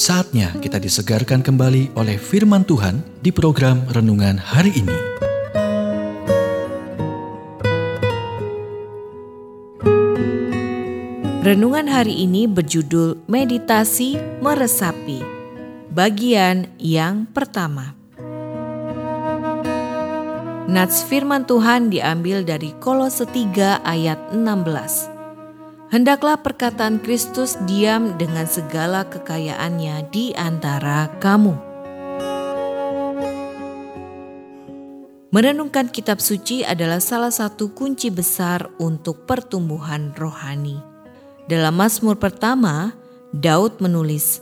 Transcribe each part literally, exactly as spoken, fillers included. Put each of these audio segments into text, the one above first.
Saatnya kita disegarkan kembali oleh firman Tuhan di program Renungan Hari Ini. Renungan hari ini berjudul Meditasi Meresapi, bagian yang pertama. Nats firman Tuhan diambil dari Kolose tiga ayat enam belas. Hendaklah perkataan Kristus diam dengan segala kekayaannya di antara kamu. Merenungkan kitab suci adalah salah satu kunci besar untuk pertumbuhan rohani. Dalam Mazmur pertama, Daud menulis,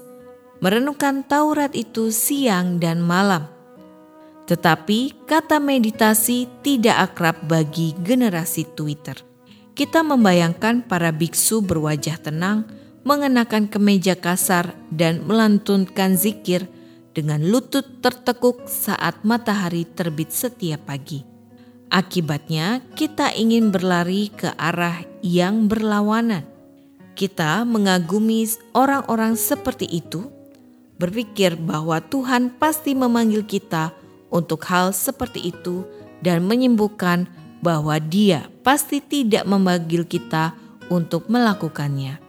"Merenungkan Taurat itu siang dan malam." Tetapi kata meditasi tidak akrab bagi generasi Twitter. Kita membayangkan para biksu berwajah tenang, mengenakan kemeja kasar dan melantunkan zikir dengan lutut tertekuk saat matahari terbit setiap pagi. Akibatnya, kita ingin berlari ke arah yang berlawanan. Kita mengagumi orang-orang seperti itu, berpikir bahwa Tuhan pasti memanggil kita untuk hal seperti itu dan menyembuhkan bahwa Dia pasti tidak memanggil kita untuk melakukannya.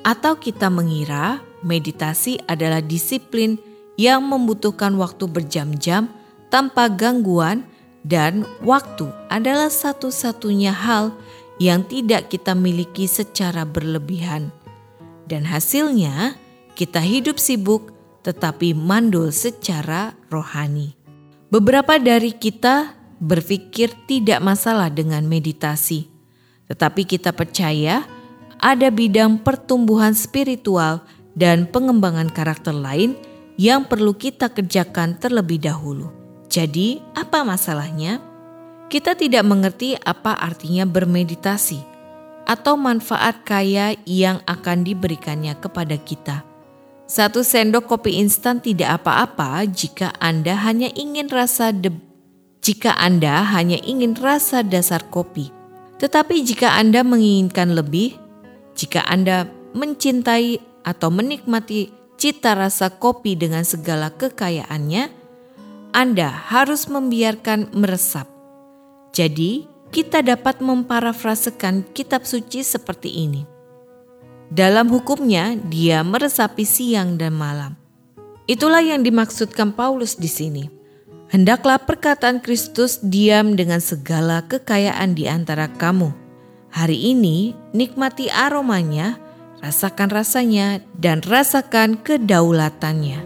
Atau kita mengira meditasi adalah disiplin yang membutuhkan waktu berjam-jam tanpa gangguan, dan waktu adalah satu-satunya hal yang tidak kita miliki secara berlebihan. Dan hasilnya kita hidup sibuk tetapi mandul secara rohani. Beberapa dari kita berpikir tidak masalah dengan meditasi, tetapi kita percaya ada bidang pertumbuhan spiritual dan pengembangan karakter lain yang perlu kita kerjakan terlebih dahulu. Jadi, apa masalahnya? Kita tidak mengerti apa artinya bermeditasi atau manfaat kaya yang akan diberikannya kepada kita. Satu sendok kopi instan tidak apa-apa jika Anda hanya ingin rasa de- Jika Anda hanya ingin rasa dasar kopi, tetapi jika Anda menginginkan lebih, jika Anda mencintai atau menikmati cita rasa kopi dengan segala kekayaannya, Anda harus membiarkan meresap. Jadi, kita dapat memparafrasekan kitab suci seperti ini. Dalam hukumnya, Dia meresapi siang dan malam. Itulah yang dimaksudkan Paulus di sini. Hendaklah perkataan Kristus diam dengan segala kekayaan di antara kamu. Hari ini nikmati aromanya, rasakan rasanya, dan rasakan kedaulatannya.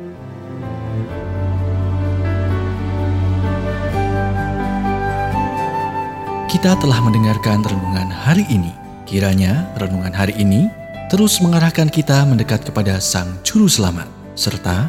Kita telah mendengarkan renungan hari ini. Kiranya renungan hari ini terus mengarahkan kita mendekat kepada Sang Juru Selamat, serta